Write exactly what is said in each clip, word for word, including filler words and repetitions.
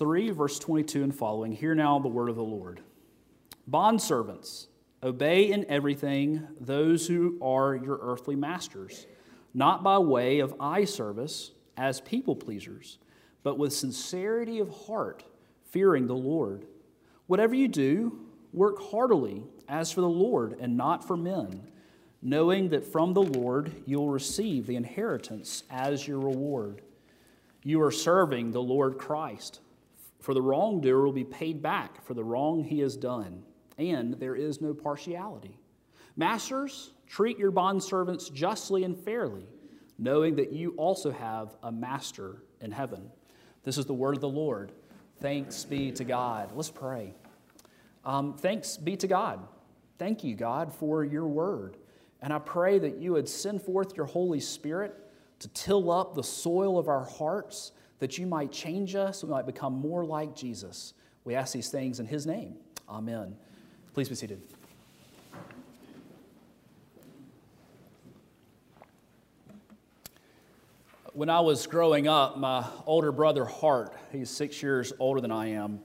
three, verse twenty-two and following. Hear now the word of the Lord. Bondservants, obey in everything those who are your earthly masters, not by way of eye service as people pleasers, but with sincerity of heart, fearing the Lord. Whatever you do, work heartily as for the Lord and not for men, knowing that from the Lord you'll receive the inheritance as your reward. You are serving the Lord Christ, for the wrongdoer will be paid back for the wrong he has done, and there is no partiality. Masters, treat your bondservants justly and fairly, knowing that you also have a master in heaven. This is the word of the Lord. Thanks be to God. Let's pray. Um, thanks be to God. Thank you, God, for your word. And I pray that you would send forth your Holy Spirit to till up the soil of our hearts, that you might change us, we might become more like Jesus. We ask these things in his name. Amen. Please be seated. When I was growing up, my older brother Hart, he's six years older than I am,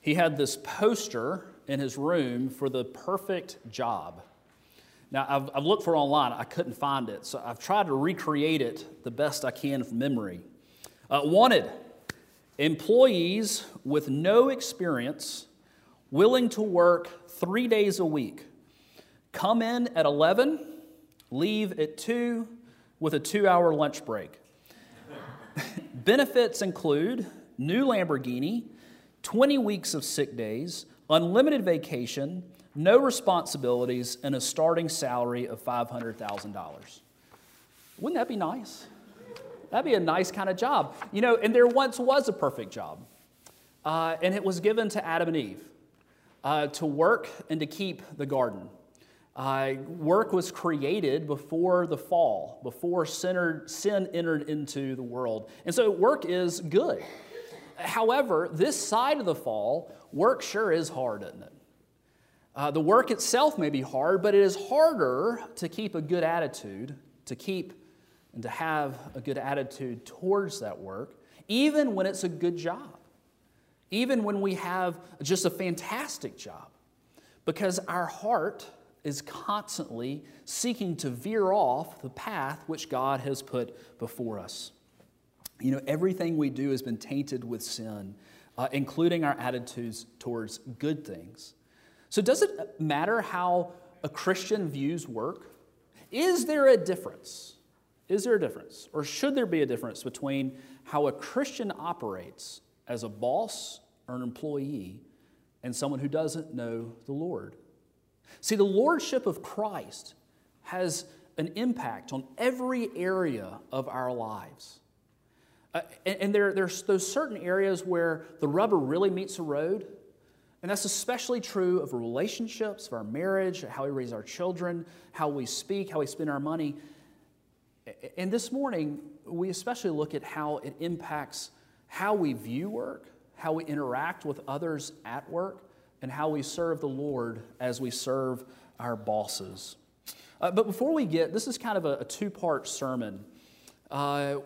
he had this poster in his room for the perfect job. Now, I've, I've looked for it online. I couldn't find it, so I've tried to recreate it the best I can from memory. Uh, wanted, employees with no experience, willing to work three days a week. Come in at eleven, leave at two with a two-hour lunch break. Benefits include new Lamborghini, twenty weeks of sick days, unlimited vacation, no responsibilities, and a starting salary of five hundred thousand dollars. Wouldn't that be nice? That'd be a nice kind of job. You know, and there once was a perfect job. Uh, and it was given to Adam and Eve uh, to work and to keep the garden. Uh, work was created before the fall, before sin entered into the world. And so work is good. However, this side of the fall, work sure is hard, isn't it? Uh, the work itself may be hard, but it is harder to keep a good attitude, to keep and to have a good attitude towards that work, even when it's a good job, even when we have just a fantastic job, because our heart is constantly seeking to veer off the path which God has put before us. You know, everything we do has been tainted with sin, uh, including our attitudes towards good things. So does it matter how a Christian views work? Is there a difference? Is there a difference? Or should there be a difference between how a Christian operates as a boss or an employee and someone who doesn't know the Lord? See, the lordship of Christ has an impact on every area of our lives. Uh, and and there, there's those certain areas where the rubber really meets the road. And that's especially true of relationships, of our marriage, how we raise our children, how we speak, how we spend our money. And this morning, we especially look at how it impacts how we view work, how we interact with others at work, and how we serve the Lord as we serve our bosses. Uh, but before we get, this is kind of a, a two-part sermon. Uh,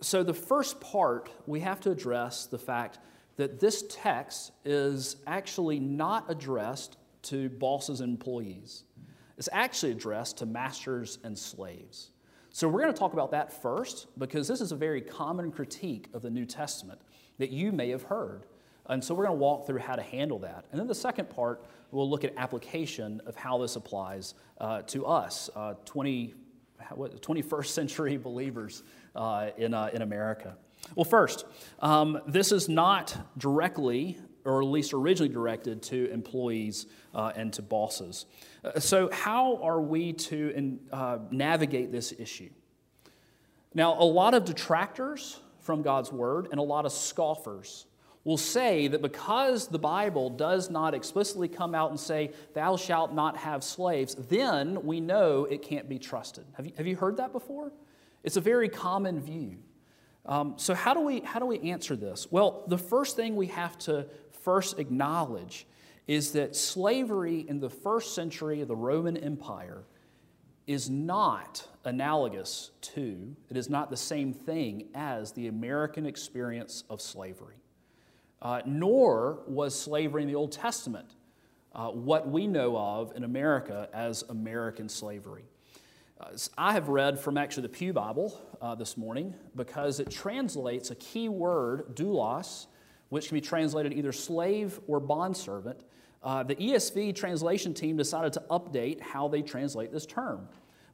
so the first part, we have to address the fact that this text is actually not addressed to bosses and employees. It's actually addressed to masters and slaves. So we're going to talk about that first, because this is a very common critique of the New Testament that you may have heard. And so we're going to walk through how to handle that. And then the second part, we'll look at application of how this applies uh, to us, uh, twenty, what, twenty-first century believers uh, in, uh, in America. Well, first, um, this is not directly, or at least originally directed, to employees uh, and to bosses. Uh, so how are we to in, uh, navigate this issue? Now, a lot of detractors from God's word and a lot of scoffers will say that because the Bible does not explicitly come out and say, thou shalt not have slaves, then we know it can't be trusted. Have you, have you heard that before? It's a very common view. Um, so how do we how do we answer this? Well, the first thing we have to first acknowledge is that slavery in the first century of the Roman Empire is not analogous to, it is not the same thing as the American experience of slavery. uh, nor was slavery in the Old Testament uh, what we know of in America as American slavery. Uh, I have read from actually the Pew Bible uh, this morning because it translates a key word, doulos, which can be translated either slave or bondservant. Uh, the E S V translation team decided to update how they translate this term.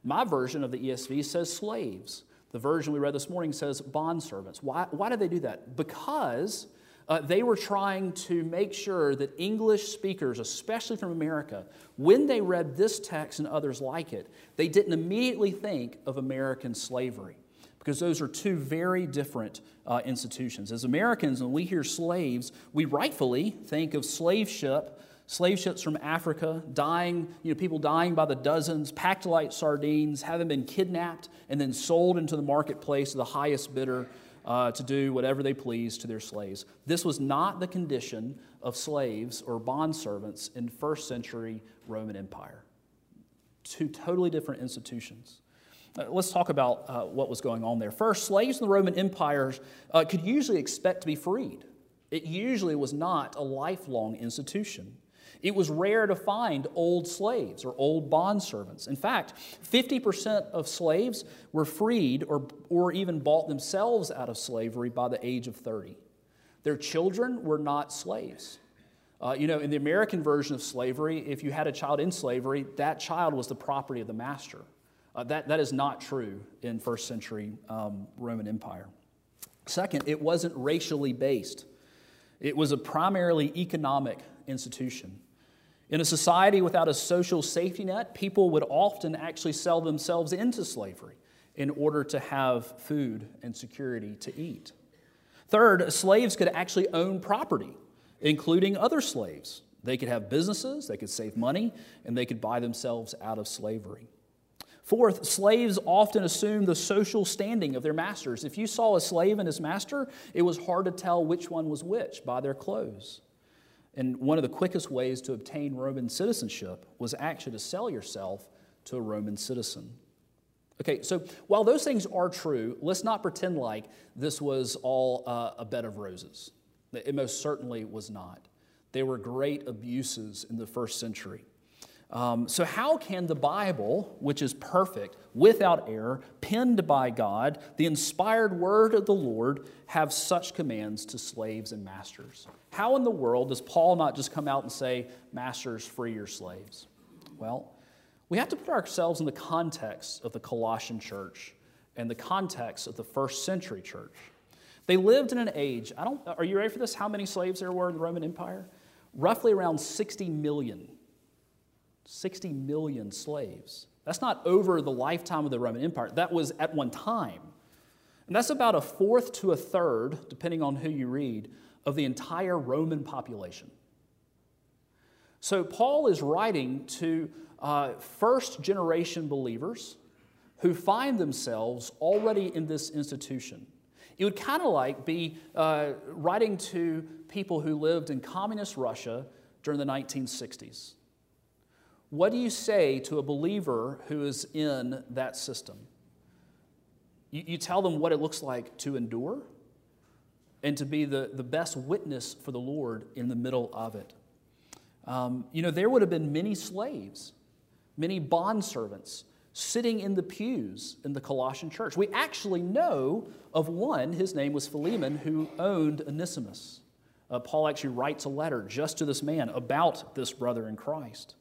My version of the E S V says slaves. The version we read this morning says bondservants. Why, why did they do that? Because uh, they were trying to make sure that English speakers, especially from America, when they read this text and others like it, they didn't immediately think of American slavery, because those are two very different uh, institutions. As Americans, when we hear slaves, we rightfully think of slave ship, slave ships from Africa, dying, you know, people dying by the dozens, packed like sardines, having been kidnapped and then sold into the marketplace to the highest bidder uh, to do whatever they pleased to their slaves. This was not the condition of slaves or bondservants in first century Roman Empire. Two totally different institutions. Uh, let's talk about uh, what was going on there. First, slaves in the Roman Empire uh, could usually expect to be freed. It usually was not a lifelong institution. It was rare to find old slaves or old bondservants. In fact, fifty percent of slaves were freed or, or even bought themselves out of slavery by the age of thirty. Their children were not slaves. Uh, you know, in the American version of slavery, if you had a child in slavery, that child was the property of the master. Uh, that, that is not true in first century um, Roman Empire. Second, it wasn't racially based. It was a primarily economic institution. In a society without a social safety net, people would often actually sell themselves into slavery in order to have food and security to eat. Third, slaves could actually own property, including other slaves. They could have businesses, they could save money, and they could buy themselves out of slavery. Fourth, slaves often assumed the social standing of their masters. If you saw a slave and his master, it was hard to tell which one was which by their clothes. And one of the quickest ways to obtain Roman citizenship was actually to sell yourself to a Roman citizen. Okay, so while those things are true, let's not pretend like this was all uh, a bed of roses. It most certainly was not. There were great abuses in the first century. Um, so how can the Bible, which is perfect, without error, penned by God, the inspired word of the Lord, have such commands to slaves and masters? How in the world does Paul not just come out and say, masters, free your slaves? Well, we have to put ourselves in the context of the Colossian church and the context of the first century church. They lived in an age, I don't, are you ready for this? How many slaves there were in the Roman Empire? Roughly around sixty million. sixty million slaves. That's not over the lifetime of the Roman Empire. That was at one time. And that's about a fourth to a third, depending on who you read, of the entire Roman population. So Paul is writing to uh, first-generation believers who find themselves already in this institution. It would kind of like be uh, writing to people who lived in communist Russia during the nineteen sixties. What do you say to a believer who is in that system? You, you tell them what it looks like to endure and to be the, the best witness for the Lord in the middle of it. Um, you know, there would have been many slaves, many bondservants sitting in the pews in the Colossian church. We actually know of one, his name was Philemon, who owned Onesimus. Uh, Paul actually writes a letter just to this man about this brother in Christ.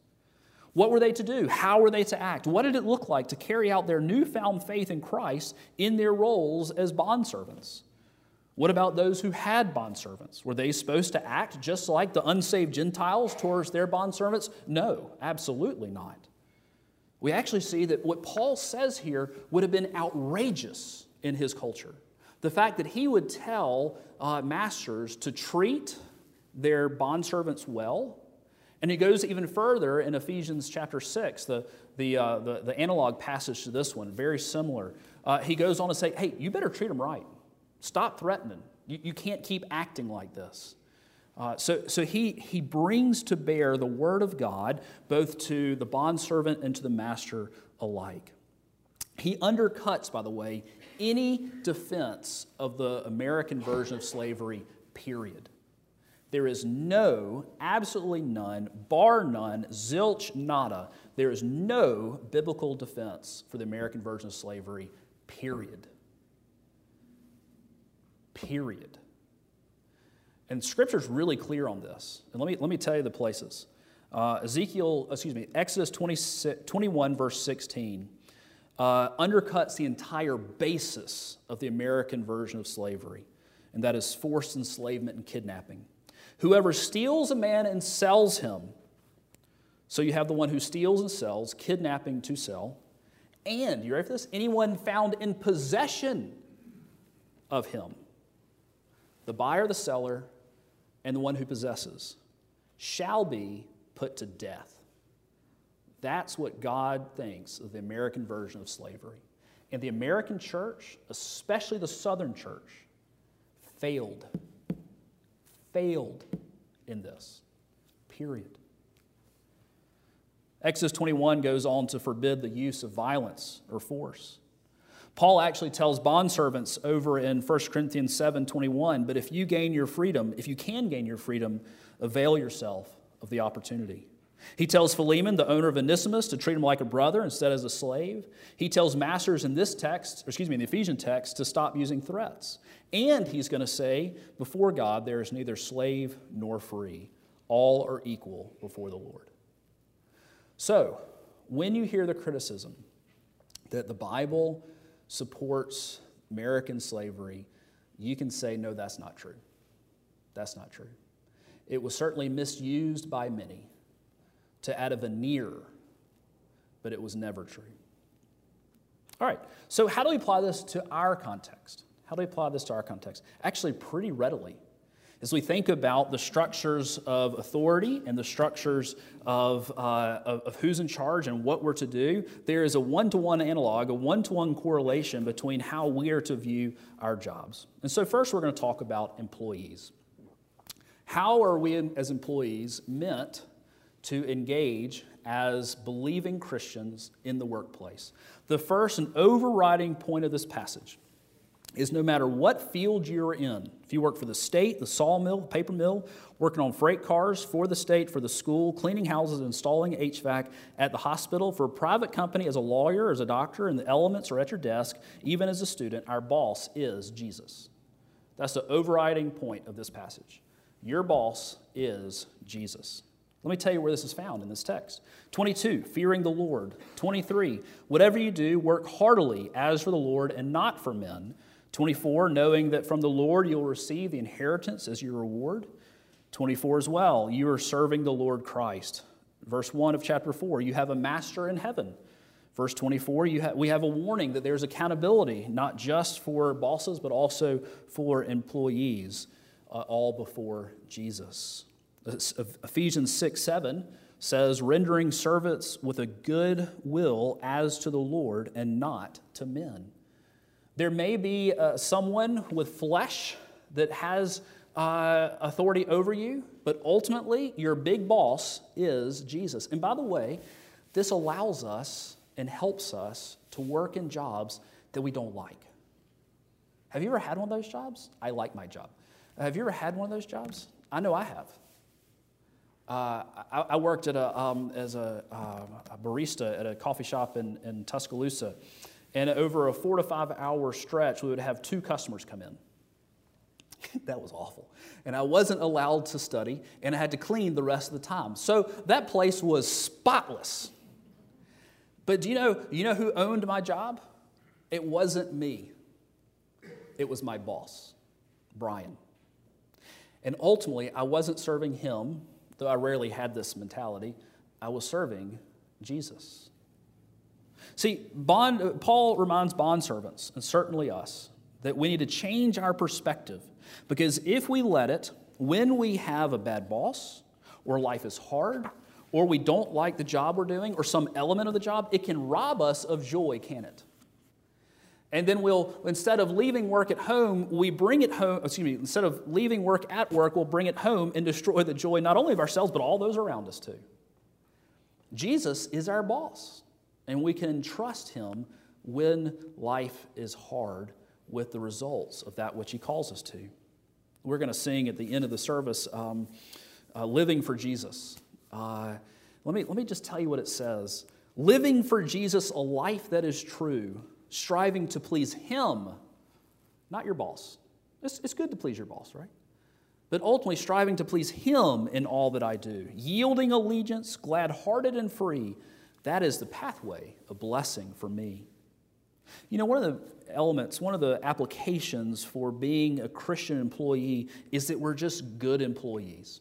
What were they to do? How were they to act? What did it look like to carry out their newfound faith in Christ in their roles as bondservants? What about those who had bondservants? Were they supposed to act just like the unsaved Gentiles towards their bondservants? No, absolutely not. We actually see that what Paul says here would have been outrageous in his culture. The fact that he would tell uh, masters to treat their bondservants well. And he goes even further in Ephesians chapter six, the, the, uh, the, the analog passage to this one, very similar. Uh, he goes on to say, hey, you better treat them right. Stop threatening. You, you can't keep acting like this. Uh, so so he, he brings to bear the word of God, both to the bondservant and to the master alike. He undercuts, by the way, any defense of the American version of slavery, period. There is no, absolutely none, bar none, zilch, nada. There is no biblical defense for the American version of slavery, period. Period. And Scripture's really clear on this. And let me, let me tell you the places. Uh, Ezekiel, excuse me, Exodus twenty-one, verse sixteen, uh, undercuts the entire basis of the American version of slavery, and that is forced enslavement and kidnapping. Whoever steals a man and sells him, so you have the one who steals and sells, kidnapping to sell, and, you ready for this? Anyone found in possession of him, the buyer, the seller, and the one who possesses, shall be put to death. That's what God thinks of the American version of slavery. And the American church, especially the Southern church, failed. Failed in this. Period. Exodus twenty-one goes on to forbid the use of violence or force. Paul actually tells bondservants over in First Corinthians seven twenty-one, but if you gain your freedom, if you can gain your freedom, avail yourself of the opportunity. He tells Philemon, the owner of Onesimus, to treat him like a brother instead as a slave. He tells masters in this text, or excuse me, in the Ephesians text, to stop using threats. And he's going to say, before God, there is neither slave nor free. All are equal before the Lord. So, when you hear the criticism that the Bible supports American slavery, you can say, no, that's not true. That's not true. It was certainly misused by many to add a veneer, but it was never true. All right, so how do we apply this to our context? How do we apply this to our context? Actually, pretty readily. As we think about the structures of authority and the structures of, uh, of, of who's in charge and what we're to do, there is a one-to-one analog, a one-to-one correlation between how we are to view our jobs. And so first we're going to talk about employees. How are we as employees meant to engage as believing Christians in the workplace? The first and overriding point of this passage is no matter what field you're in, if you work for the state, the sawmill, paper mill, working on freight cars for the state, for the school, cleaning houses, installing H V A C at the hospital, for a private company, as a lawyer, as a doctor, in the elements or at your desk, even as a student, our boss is Jesus. That's the overriding point of this passage. Your boss is Jesus. Let me tell you where this is found in this text. twenty-two, fearing the Lord. twenty-three, whatever you do, work heartily as for the Lord and not for men. twenty-four, knowing that from the Lord you'll receive the inheritance as your reward. twenty-four as well, you are serving the Lord Christ. Verse one of chapter four, you have a master in heaven. Verse twenty-four, you ha- we have a warning that there's accountability, not just for bosses, but also for employees, uh, all before Jesus. Ephesians six seven says, rendering service with a good will as to the Lord and not to men. There may be uh, someone with flesh that has uh, authority over you, but ultimately your big boss is Jesus. And by the way, this allows us and helps us to work in jobs that we don't like. Have you ever had one of those jobs? I like my job. Have you ever had one of those jobs? I know I have. Uh, I, I worked at a, um, as a, uh, a barista at a coffee shop in, in Tuscaloosa. And over a four to five hour stretch, we would have two customers come in. That was awful. And I wasn't allowed to study, and I had to clean the rest of the time. So that place was spotless. But do you know, you know who owned my job? It wasn't me. It was my boss, Brian. And ultimately, I wasn't serving him, though I rarely had this mentality. I was serving Jesus. See, bond, Paul reminds bondservants, and certainly us, that we need to change our perspective. Because if we let it, when we have a bad boss, or life is hard, or we don't like the job we're doing, or some element of the job, it can rob us of joy, can it? And then we'll, instead of leaving work at home, we bring it home, excuse me, instead of leaving work at work, we'll bring it home and destroy the joy not only of ourselves, but all those around us too. Jesus is our boss. And we can trust him when life is hard with the results of that which he calls us to. We're going to sing at the end of the service, um, uh, Living for Jesus. Uh, let me, let me just tell you what it says. Living for Jesus, a life that is true, striving to please Him, not your boss. It's, it's good to please your boss, right? But ultimately striving to please Him in all that I do, yielding allegiance, glad-hearted and free, that is the pathway of blessing for me. You know, one of the elements, one of the applications for being a Christian employee is that we're just good employees.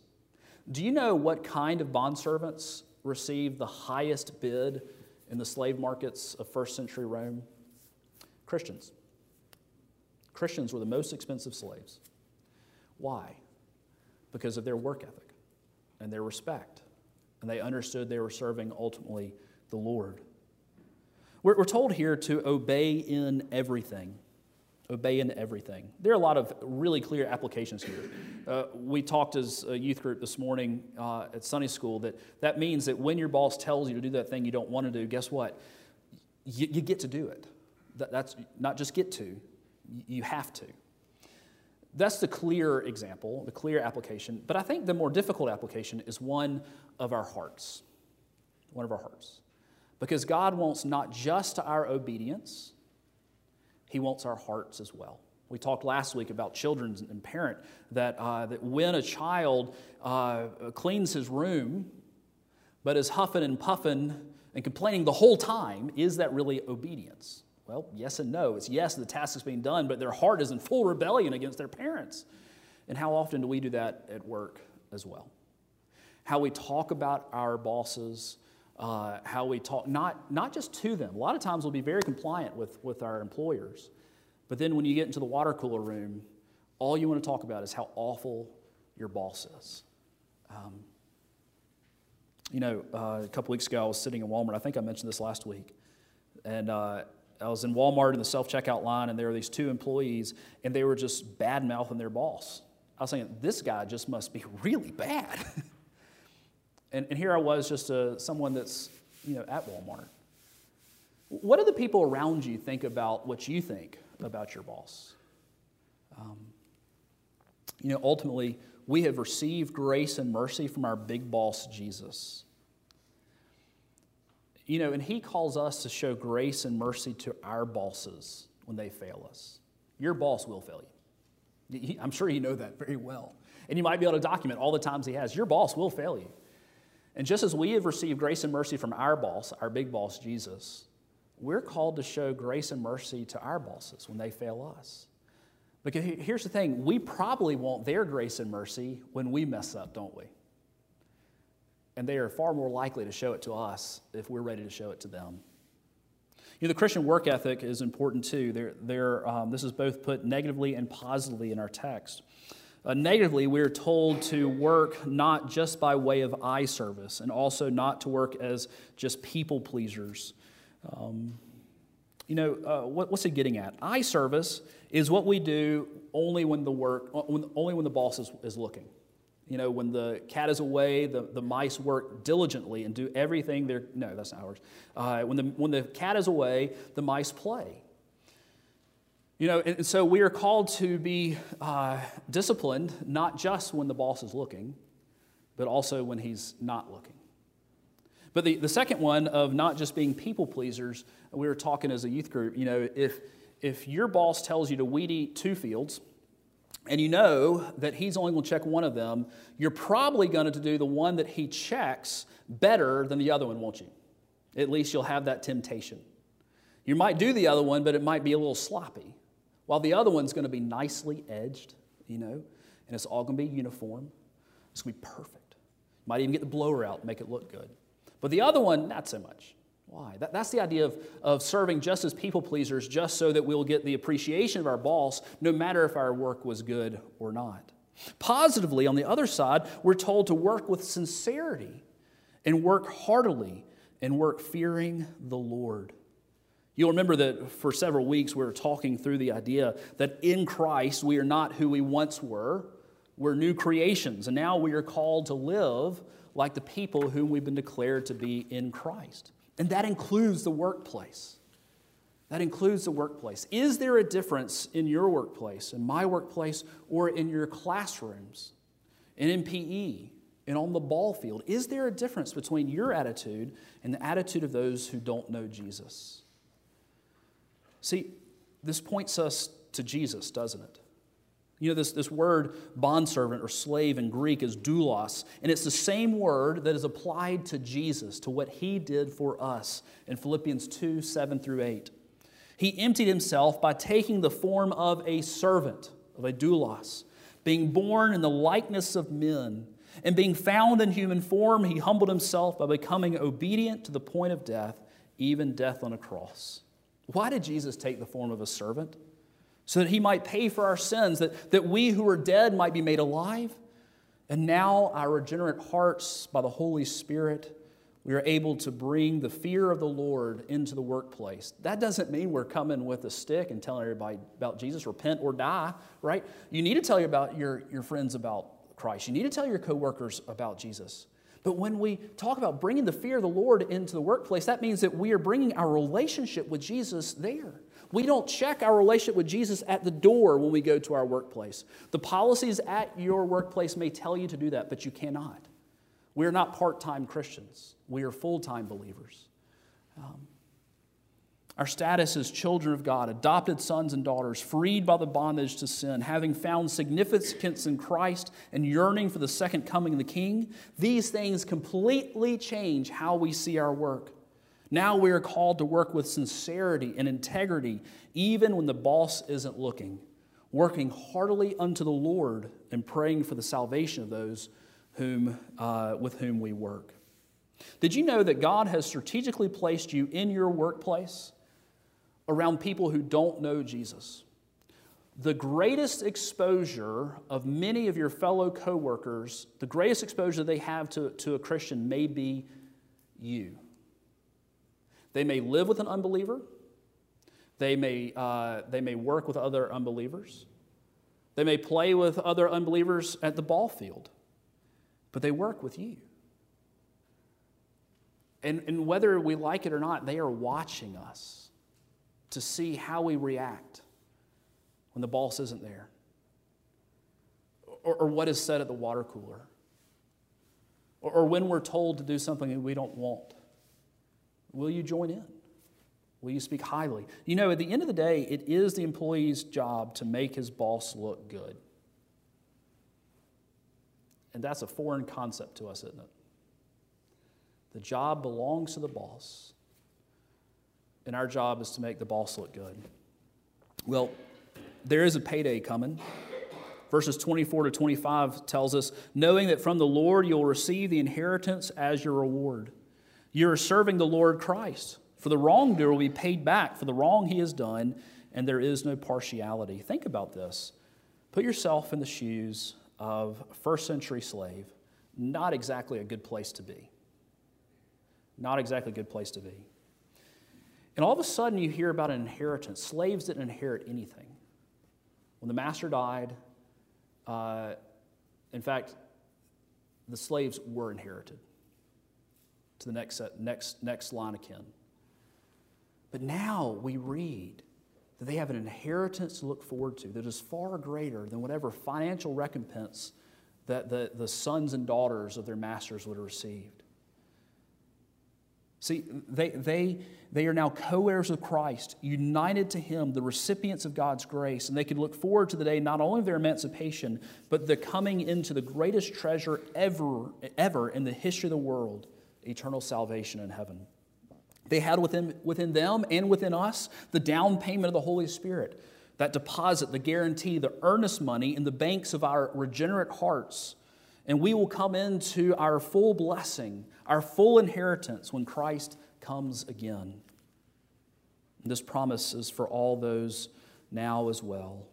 Do you know what kind of bondservants received the highest bid in the slave markets of first century Rome? Christians. Christians were the most expensive slaves. Why? Because of their work ethic and their respect. And they understood they were serving, ultimately, the Lord. We're, we're told here to obey in everything. Obey in everything. There are a lot of really clear applications here. Uh, we talked as a youth group this morning uh, at Sunday school that that means that when your boss tells you to do that thing you don't want to do, guess what? You, you get to do it. That, that's not just get to. You have to. That's the clear example, the clear application. But I think the more difficult application is one of our hearts. One of our hearts. Because God wants not just our obedience, He wants our hearts as well. We talked last week about children and parent, that, uh, that when a child uh, cleans his room, but is huffing and puffing and complaining the whole time, is that really obedience? Well, yes and no. It's yes, the task is being done, but their heart is in full rebellion against their parents. And how often do we do that at work as well? How we talk about our bosses, uh, how we talk, not, not just to them. A lot of times we'll be very compliant with, with our employers, but then when you get into the water cooler room, all you want to talk about is how awful your boss is. Um, you know, uh, a couple weeks ago I was sitting in Walmart. I think I mentioned this last week. And... Uh, I was in Walmart in the self-checkout line, and there were these two employees, and they were just bad-mouthing their boss. I was saying, this guy just must be really bad. and, and here I was, just a, someone that's, you know, at Walmart. What do the people around you think about what you think about your boss? Um, you know, ultimately, we have received grace and mercy from our big boss, Jesus. You know, and He calls us to show grace and mercy to our bosses when they fail us. Your boss will fail you. I'm sure you know that very well. And you might be able to document all the times he has. Your boss will fail you. And just as we have received grace and mercy from our boss, our big boss, Jesus, we're called to show grace and mercy to our bosses when they fail us. Because here's the thing, we probably want their grace and mercy when we mess up, don't we? And they are far more likely to show it to us if we're ready to show it to them. You know, the Christian work ethic is important too. They're, they're, um, this is both put negatively and positively in our text. Uh, negatively, we're told to work not just by way of eye service and also not to work as just people pleasers. Um, you know, uh, what, what's it getting at? Eye service is what we do only when the work, only when the boss is, is looking. You know, when the cat is away, the, the mice work diligently and do everything they're... No, that's not ours. Uh, when, the, when the cat is away, the mice play. You know, and, and so we are called to be uh, disciplined, not just when the boss is looking, but also when he's not looking. But the, the second one of not just being people pleasers, we were talking as a youth group, you know, if if your boss tells you to weed eat two fields, and you know that he's only going to check one of them, you're probably going to do the one that he checks better than the other one, won't you? At least you'll have that temptation. You might do the other one, but it might be a little sloppy, while the other one's going to be nicely edged, you know, and it's all going to be uniform. It's going to be perfect. You might even get the blower out and make it look good. But the other one, not so much. Why? That, that's the idea of, of serving just as people pleasers, just so that we'll get the appreciation of our boss, no matter if our work was good or not. Positively, on the other side, we're told to work with sincerity and work heartily and work fearing the Lord. You'll remember that for several weeks we were talking through the idea that in Christ we are not who we once were. We're new creations, and now we are called to live like the people whom we've been declared to be in Christ. And that includes the workplace. That includes the workplace. Is there a difference in your workplace, in my workplace, or in your classrooms, and in P E, and on the ball field? Is there a difference between your attitude and the attitude of those who don't know Jesus? See, this points us to Jesus, doesn't it? You know, this, this word bondservant or slave in Greek is doulos, and it's the same word that is applied to Jesus, to what he did for us in Philippians two, seven through eight. He emptied himself by taking the form of a servant, of a doulos, being born in the likeness of men, and being found in human form, he humbled himself by becoming obedient to the point of death, even death on a cross. Why did Jesus take the form of a servant? So that he might pay for our sins, that, that we who are dead might be made alive. And now our regenerate hearts, by the Holy Spirit, we are able to bring the fear of the Lord into the workplace. That doesn't mean we're coming with a stick and telling everybody about Jesus, repent or die, right? You need to tell about your, your friends about Christ. You need to tell your coworkers about Jesus. But when we talk about bringing the fear of the Lord into the workplace, that means that we are bringing our relationship with Jesus there. We don't check our relationship with Jesus at the door when we go to our workplace. The policies at your workplace may tell you to do that, but you cannot. We are not part-time Christians. We are full-time believers. Um, our status as children of God, adopted sons and daughters, freed by the bondage to sin, having found significance in Christ and yearning for the second coming of the King, these things completely change how we see our work. Now we are called to work with sincerity and integrity, even when the boss isn't looking, working heartily unto the Lord and praying for the salvation of those whom, uh, with whom we work. Did you know that God has strategically placed you in your workplace around people who don't know Jesus? The greatest exposure of many of your fellow coworkers, the greatest exposure they have to, to a Christian may be you. They may live with an unbeliever. They may, uh, they may work with other unbelievers. They may play with other unbelievers at the ball field. But they work with you. And, and whether we like it or not, they are watching us to see how we react when the boss isn't there. Or, or what is said at the water cooler. Or, or when we're told to do something that we don't want. Will you join in? Will you speak highly? You know, at the end of the day, it is the employee's job to make his boss look good. And that's a foreign concept to us, isn't it? The job belongs to the boss, and our job is to make the boss look good. Well, there is a payday coming. Verses twenty-four to twenty-five tells us, knowing that from the Lord you'll receive the inheritance as your reward. You are serving the Lord Christ, for the wrongdoer will be paid back for the wrong he has done, and there is no partiality. Think about this. Put yourself in the shoes of a first century slave. Not exactly a good place to be. Not exactly a good place to be. And all of a sudden you hear about an inheritance. Slaves didn't inherit anything. When the master died, uh, in fact, the slaves were inherited to the next, next, next line of kin. But now we read that they have an inheritance to look forward to that is far greater than whatever financial recompense that the, the sons and daughters of their masters would have received. See, they, they, they are now co-heirs of Christ, united to him, the recipients of God's grace, and they can look forward to the day not only of their emancipation, but the coming into the greatest treasure ever, ever in the history of the world, eternal salvation in heaven. They had within, within them and within us the down payment of the Holy Spirit, that deposit, the guarantee, the earnest money in the banks of our regenerate hearts. And we will come into our full blessing, our full inheritance when Christ comes again. And this promise is for all those now as well.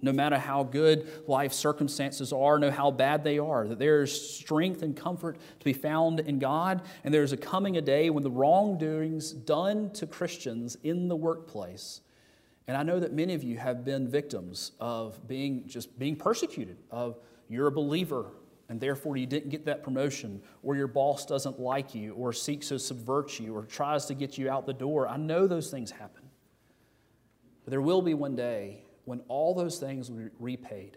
No matter how good life circumstances are, no how bad they are, that there is strength and comfort to be found in God, and there is a coming a day when the wrongdoings done to Christians in the workplace, and I know that many of you have been victims of being just being persecuted, of you're a believer, and therefore you didn't get that promotion, or your boss doesn't like you, or seeks to subvert you, or tries to get you out the door. I know those things happen. But there will be one day when all those things will be repaid,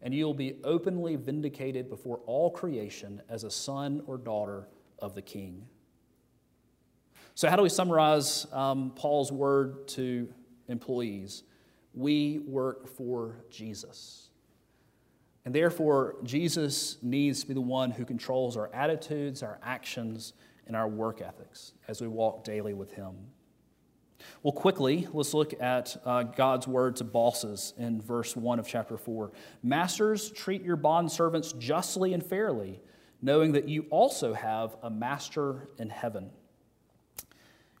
and you'll be openly vindicated before all creation as a son or daughter of the King. So how do we summarize um, Paul's word to employees? We work for Jesus. And therefore, Jesus needs to be the one who controls our attitudes, our actions, and our work ethics as we walk daily with him. Well, quickly, let's look at uh, God's word to bosses in verse one of chapter four. Masters, treat your bondservants justly and fairly, knowing that you also have a master in heaven.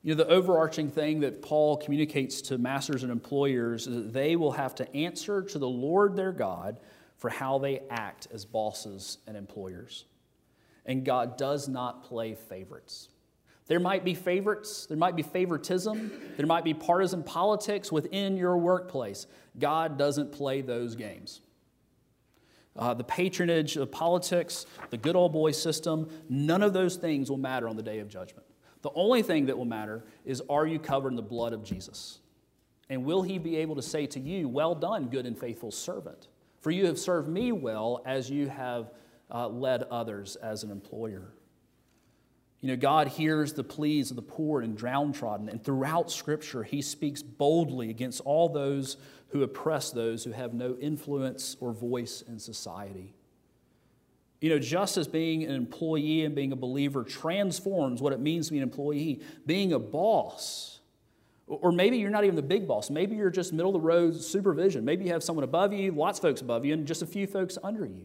You know, the overarching thing that Paul communicates to masters and employers is that they will have to answer to the Lord their God for how they act as bosses and employers. And God does not play favorites. There might be favorites, there might be favoritism, there might be partisan politics within your workplace. God doesn't play those games. Uh, the patronage of politics, the good old boy system, none of those things will matter on the day of judgment. The only thing that will matter is, are you covered in the blood of Jesus? And will he be able to say to you, well done, good and faithful servant, for you have served me well as you have uh, led others as an employer. You know, God hears the pleas of the poor and downtrodden, and throughout Scripture, he speaks boldly against all those who oppress those who have no influence or voice in society. You know, just as being an employee and being a believer transforms what it means to be an employee, being a boss, or maybe you're not even the big boss, maybe you're just middle-of-the-road supervision, maybe you have someone above you, lots of folks above you, and just a few folks under you.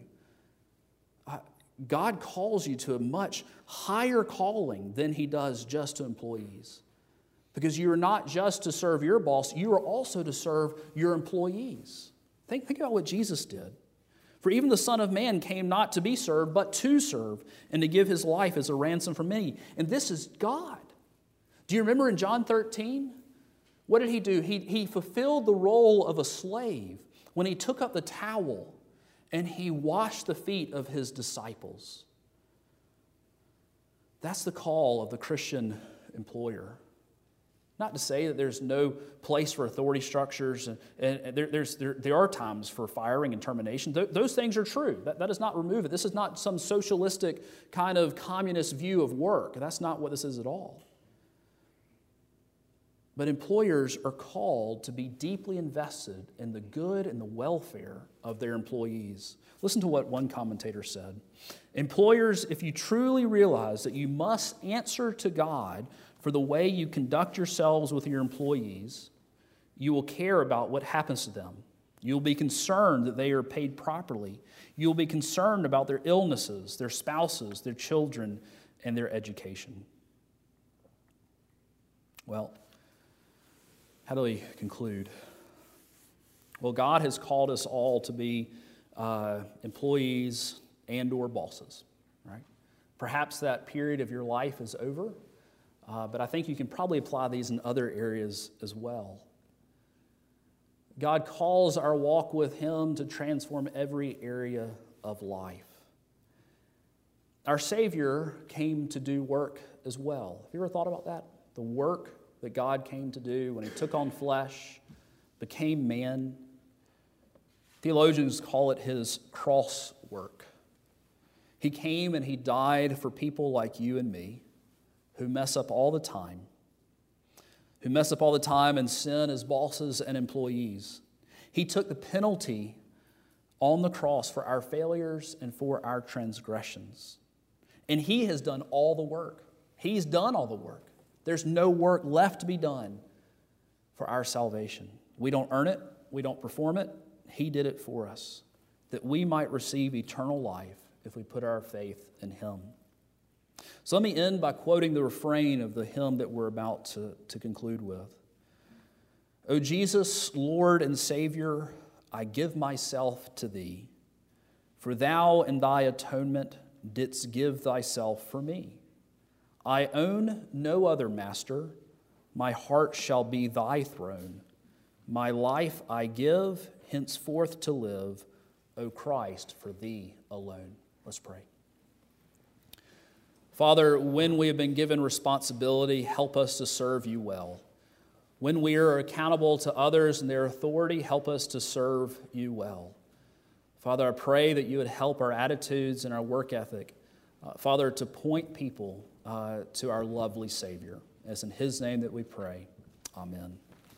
God calls you to a much higher calling than he does just to employees. Because you are not just to serve your boss, you are also to serve your employees. Think, think about what Jesus did. For even the Son of Man came not to be served, but to serve, and to give his life as a ransom for many. And this is God. Do you remember in John thirteen? What did he do? He, he fulfilled the role of a slave when he took up the towel and he washed the feet of his disciples. That's the call of the Christian employer. Not to say that there's no place for authority structures, and, and there, there's, there, there are times for firing and termination. Th- those things are true. That, that does not remove it. This is not some socialistic kind of communist view of work. That's not what this is at all. But employers are called to be deeply invested in the good and the welfare of their employees. Listen to what one commentator said. Employers, if you truly realize that you must answer to God for the way you conduct yourselves with your employees, you will care about what happens to them. You'll be concerned that they are paid properly. You'll be concerned about their illnesses, their spouses, their children, and their education. Well, how do we conclude? Well, God has called us all to be uh, employees and or bosses, right? Perhaps that period of your life is over, uh, but I think you can probably apply these in other areas as well. God calls our walk with him to transform every area of life. Our Savior came to do work as well. Have you ever thought about that? The work that God came to do when he took on flesh, became man. Theologians call it his cross work. He came and he died for people like you and me who mess up all the time, who mess up all the time and sin as bosses and employees. He took the penalty on the cross for our failures and for our transgressions. And he has done all the work. He's done all the work. There's no work left to be done for our salvation. We don't earn it. We don't perform it. He did it for us, that we might receive eternal life if we put our faith in him. So let me end by quoting the refrain of the hymn that we're about to, to conclude with. O Jesus, Lord and Savior, I give myself to thee, for thou in thy atonement didst give thyself for me. I own no other master, my heart shall be thy throne. My life I give, henceforth to live, O Christ, for thee alone. Let's pray. Father, when we have been given responsibility, help us to serve you well. When we are accountable to others and their authority, help us to serve you well. Father, I pray that you would help our attitudes and our work ethic, uh, Father, to point people uh, to our lovely Savior. It's in his name that we pray. Amen.